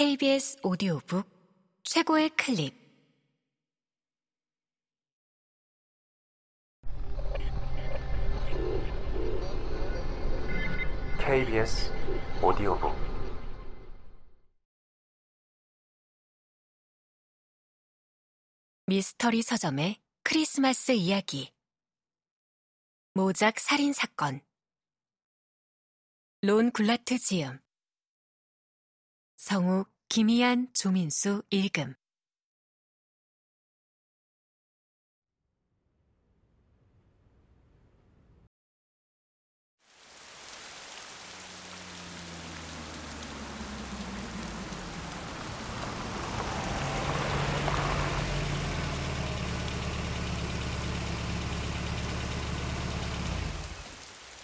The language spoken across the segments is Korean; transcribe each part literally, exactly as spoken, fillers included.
케이비에스 오디오북 최고의 클립. 케이비에스 오디오북 미스터리 서점의 크리스마스 이야기. 모작 살인 사건. 론 굴라트지움. 성우 김이안, 조민수 읽음.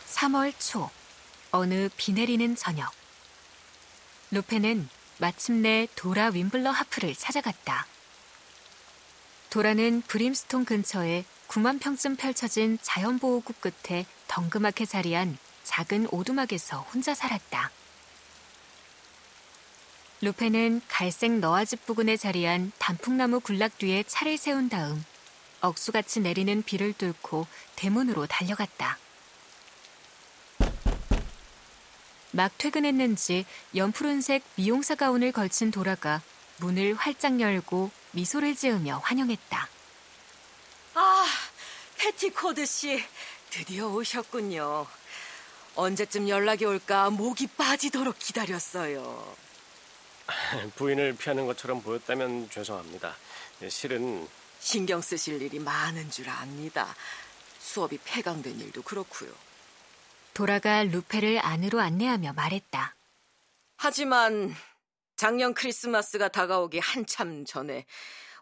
삼월 초, 어느 비 내리는 저녁. 루페는 마침내 도라 윈블러 하프를 찾아갔다. 도라는 브림스톤 근처에 구만 평쯤 펼쳐진 자연보호구 끝에 덩그맣게 자리한 작은 오두막에서 혼자 살았다. 루페는 갈색 너아집 부근에 자리한 단풍나무 군락 뒤에 차를 세운 다음 억수같이 내리는 비를 뚫고 대문으로 달려갔다. 막 퇴근했는지 연푸른색 미용사 가운을 걸친 도라가 문을 활짝 열고 미소를 지으며 환영했다. 아, 패티코드 씨, 드디어 오셨군요. 언제쯤 연락이 올까 목이 빠지도록 기다렸어요. 부인을 피하는 것처럼 보였다면 죄송합니다. 실은... 신경 쓰실 일이 많은 줄 압니다. 수업이 폐강된 일도 그렇고요. 도라가 루페를 안으로 안내하며 말했다. 하지만 작년 크리스마스가 다가오기 한참 전에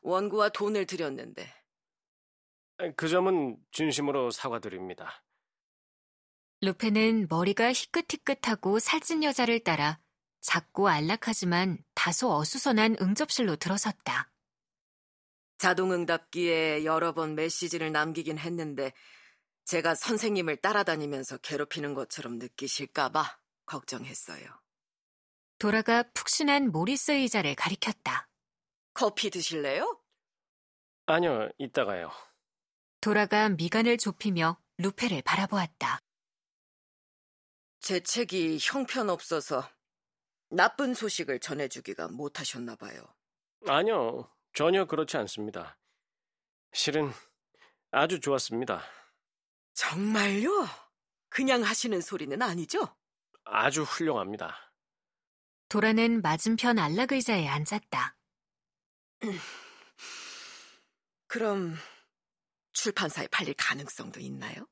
원고와 돈을 드렸는데. 그 점은 진심으로 사과드립니다. 루페는 머리가 희끗희끗하고 살찐 여자를 따라 작고 안락하지만 다소 어수선한 응접실로 들어섰다. 자동응답기에 여러 번 메시지를 남기긴 했는데 제가 선생님을 따라다니면서 괴롭히는 것처럼 느끼실까봐 걱정했어요. 도라가 푹신한 모리스 의자를 가리켰다. 커피 드실래요? 아니요, 이따가요. 도라가 미간을 좁히며 루페를 바라보았다. 제 책이 형편없어서 나쁜 소식을 전해주기가 못하셨나 봐요. 아니요, 전혀 그렇지 않습니다. 실은 아주 좋았습니다. 정말요? 그냥 하시는 소리는 아니죠? 아주 훌륭합니다. 도라는 맞은편 안락의자에 앉았다. 그럼 출판사에 팔릴 가능성도 있나요?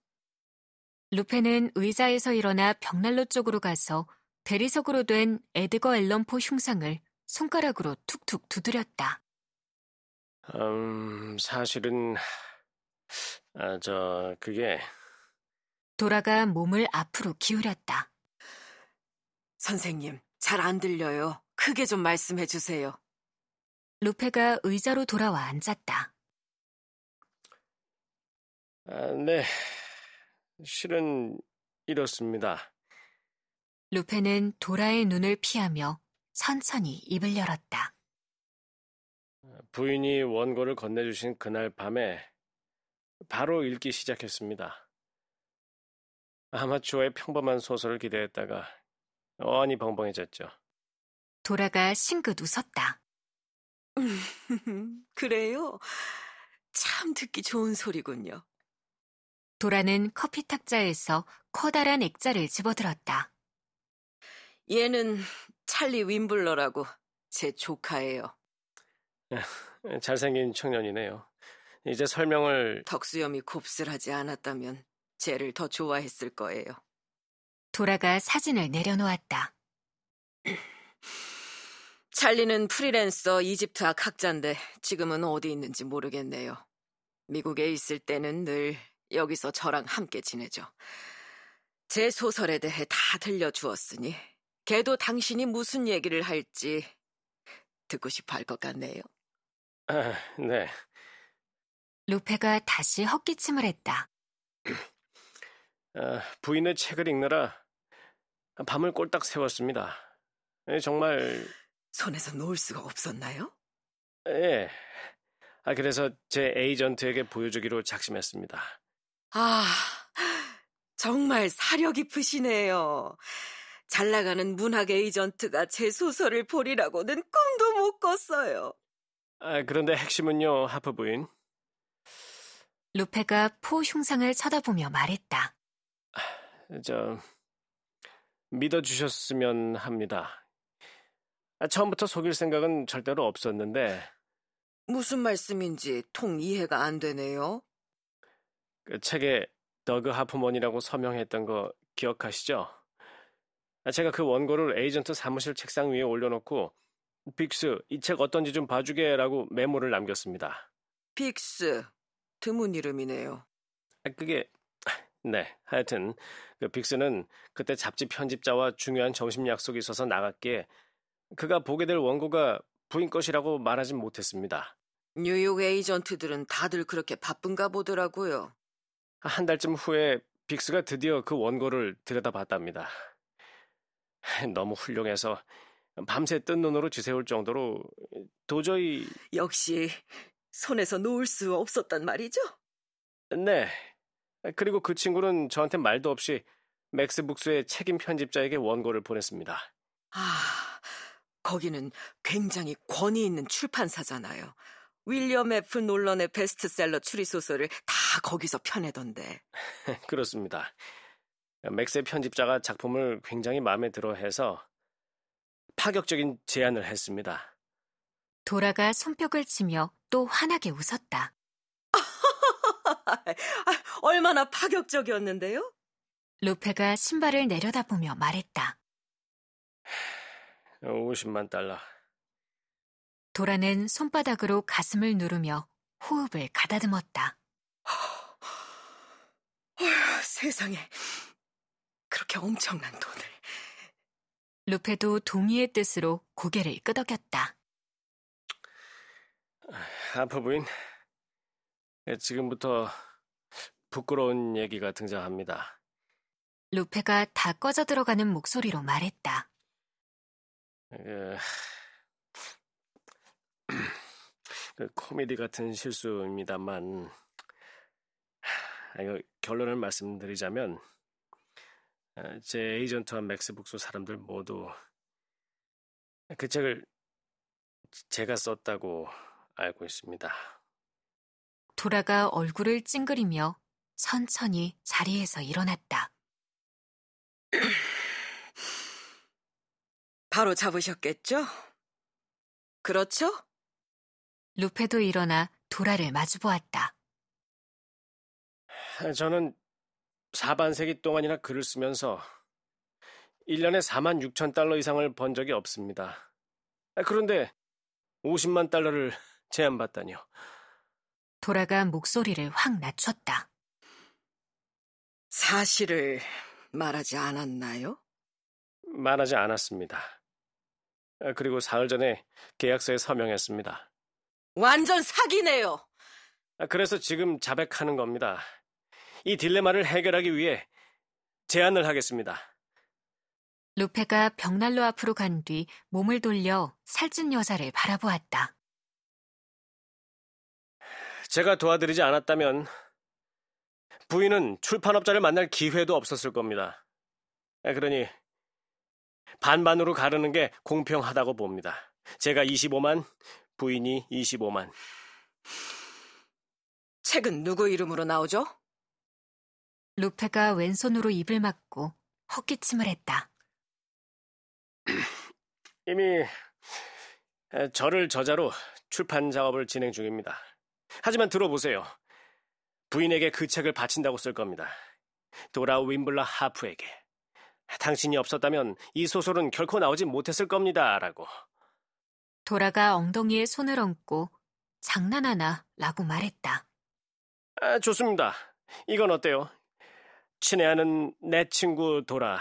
루페는 의자에서 일어나 벽난로 쪽으로 가서 대리석으로 된 에드거 앨런 포 흉상을 손가락으로 툭툭 두드렸다. 음, 사실은... 아, 저, 그게... 도라가 몸을 앞으로 기울였다. 선생님, 잘 안 들려요. 크게 좀 말씀해 주세요. 루페가 의자로 돌아와 앉았다. 아, 네, 실은 이렇습니다. 루페는 도라의 눈을 피하며 천천히 입을 열었다. 부인이 원고를 건네주신 그날 밤에 바로 읽기 시작했습니다. 아마추어의 평범한 소설을 기대했다가 어안이 벙벙해졌죠. 도라가 싱긋 웃었다. 그래요? 참 듣기 좋은 소리군요. 도라는 커피 탁자에서 커다란 액자를 집어들었다. 얘는 찰리 윈블러라고 제 조카예요. 잘생긴 청년이네요. 이제 설명을... 덕수염이 곱슬하지 않았다면 쟤를 더 좋아했을 거예요. 도라가 사진을 내려놓았다. 찰리는 프리랜서 이집트학 학자인데 지금은 어디 있는지 모르겠네요. 미국에 있을 때는 늘 여기서 저랑 함께 지내죠. 제 소설에 대해 다 들려주었으니 걔도 당신이 무슨 얘기를 할지 듣고 싶어 할 것 같네요. 아, 네... 루페가 다시 헛기침을 했다. 아, 부인의 책을 읽느라 밤을 꼴딱 새웠습니다. 정말... 손에서 놓을 수가 없었나요? 예. 아, 그래서 제 에이전트에게 보여주기로 작심했습니다. 아, 정말 사려 깊으시네요. 잘나가는 문학 에이전트가 제 소설을 보리라고는 꿈도 못 꿨어요. 아, 그런데 핵심은요, 하프 부인. 루페가 포 흉상을 쳐다보며 말했다. 저, 믿어주셨으면 합니다. 아, 처음부터 속일 생각은 절대로 없었는데. 무슨 말씀인지 통 이해가 안 되네요. 그 책에 더그 하프먼이라고 서명했던 거 기억하시죠? 아, 제가 그 원고를 에이전트 사무실 책상 위에 올려놓고 빅스, 이 책 어떤지 좀 봐주게 라고 메모를 남겼습니다. 빅스, 드문 이름이네요. 아, 그게... 네, 하여튼 그 빅스는 그때 잡지 편집자와 중요한 점심 약속이 있어서 나갔기에 그가 보게 될 원고가 부인 것이라고 말하진 못했습니다. 뉴욕 에이전트들은 다들 그렇게 바쁜가 보더라고요. 한 달쯤 후에 빅스가 드디어 그 원고를 들여다봤답니다. 너무 훌륭해서 밤새 뜬 눈으로 지새울 정도로 도저히... 역시 손에서 놓을 수 없었단 말이죠? 네. 그리고 그 친구는 저한테 말도 없이 맥스북스의 책임 편집자에게 원고를 보냈습니다. 아, 거기는 굉장히 권위 있는 출판사잖아요. 윌리엄 에프 놀런의 베스트셀러 추리소설을 다 거기서 펴내던데. 그렇습니다. 맥스의 편집자가 작품을 굉장히 마음에 들어해서 파격적인 제안을 했습니다. 도라가 손뼉을 치며 또 환하게 웃었다. 얼마나 파격적이었는데요? 루페가 신발을 내려다보며 말했다. 오십만 달러. 도라는 손바닥으로 가슴을 누르며 호흡을 가다듬었다. 어휴, 세상에, 그렇게 엄청난 돈을. 루페도 동의의 뜻으로 고개를 끄덕였다. 아프 부인, 지금부터 부끄러운 얘기가 등장합니다. 루페가 다 꺼져 들어가는 목소리로 말했다. 그, 그 코미디 같은 실수입니다만, 이거 결론을 말씀드리자면 제 에이전트와 맥스북스 사람들 모두 그 책을 제가 썼다고 알고 있습니다. 도라가 얼굴을 찡그리며 천천히 자리에서 일어났다. 바로 잡으셨겠죠? 그렇죠? 루페도 일어나 도라를 마주보았다. 저는 사반세기 동안이나 글을 쓰면서 일 년에 사만 육천 달러 이상을 번 적이 없습니다. 그런데 오십만 달러를 제안받다니요. 돌아가 목소리를 확 낮췄다. 사실을 말하지 않았나요? 말하지 않았습니다. 그리고 사흘 전에 계약서에 서명했습니다. 완전 사기네요. 그래서 지금 자백하는 겁니다. 이 딜레마를 해결하기 위해 제안을 하겠습니다. 루페가 벽난로 앞으로 간 뒤 몸을 돌려 살찐 여자를 바라보았다. 제가 도와드리지 않았다면 부인은 출판업자를 만날 기회도 없었을 겁니다. 그러니 반반으로 가르는 게 공평하다고 봅니다. 제가 이십오만, 부인이 이십오만. 책은 누구 이름으로 나오죠? 루페가 왼손으로 입을 막고 헛기침을 했다. 이미 저를 저자로 출판 작업을 진행 중입니다. 하지만 들어보세요. 부인에게 그 책을 바친다고 쓸 겁니다. 도라 윈블러 하프에게. 당신이 없었다면 이 소설은 결코 나오지 못했을 겁니다. 라고. 도라가 엉덩이에 손을 얹고 장난하나? 라고 말했다. 아, 좋습니다. 이건 어때요? 친애하는 내 친구 도라.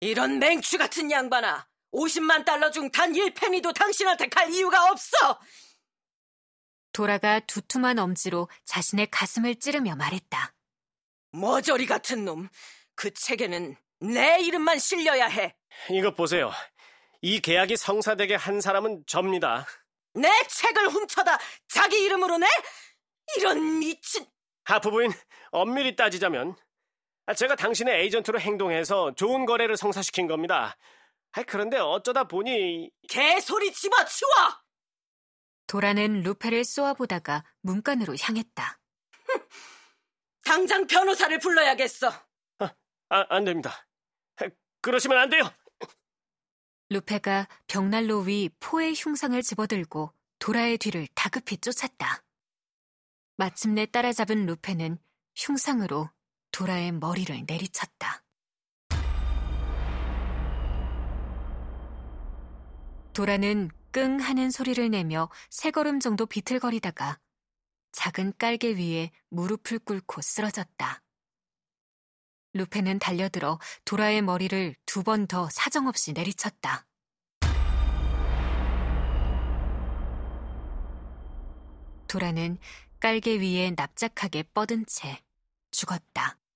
이런 맹추 같은 양반아. 오십만 달러 중 단 일 페니도 당신한테 갈 이유가 없어. 도라가 두툼한 엄지로 자신의 가슴을 찌르며 말했다. 머저리 같은 놈. 그 책에는 내 이름만 실려야 해. 이것 보세요. 이 계약이 성사되게 한 사람은 접니다. 내 책을 훔쳐다 자기 이름으로 내? 이런 미친... 하프 부인, 엄밀히 따지자면 제가 당신의 에이전트로 행동해서 좋은 거래를 성사시킨 겁니다. 그런데 어쩌다 보니... 개소리 집어치워! 도라는 루페를 쏘아보다가 문간으로 향했다. 당장 변호사를 불러야겠어. 아, 아, 안 됩니다. 그러시면 안 돼요. 루페가 벽난로 위 포의 흉상을 집어들고 도라의 뒤를 다급히 쫓았다. 마침내 따라잡은 루페는 흉상으로 도라의 머리를 내리쳤다. 도라는 끙 하는 소리를 내며 세 걸음 정도 비틀거리다가 작은 깔개 위에 무릎을 꿇고 쓰러졌다. 루페는 달려들어 도라의 머리를 두 번 더 사정없이 내리쳤다. 도라는 깔개 위에 납작하게 뻗은 채 죽었다.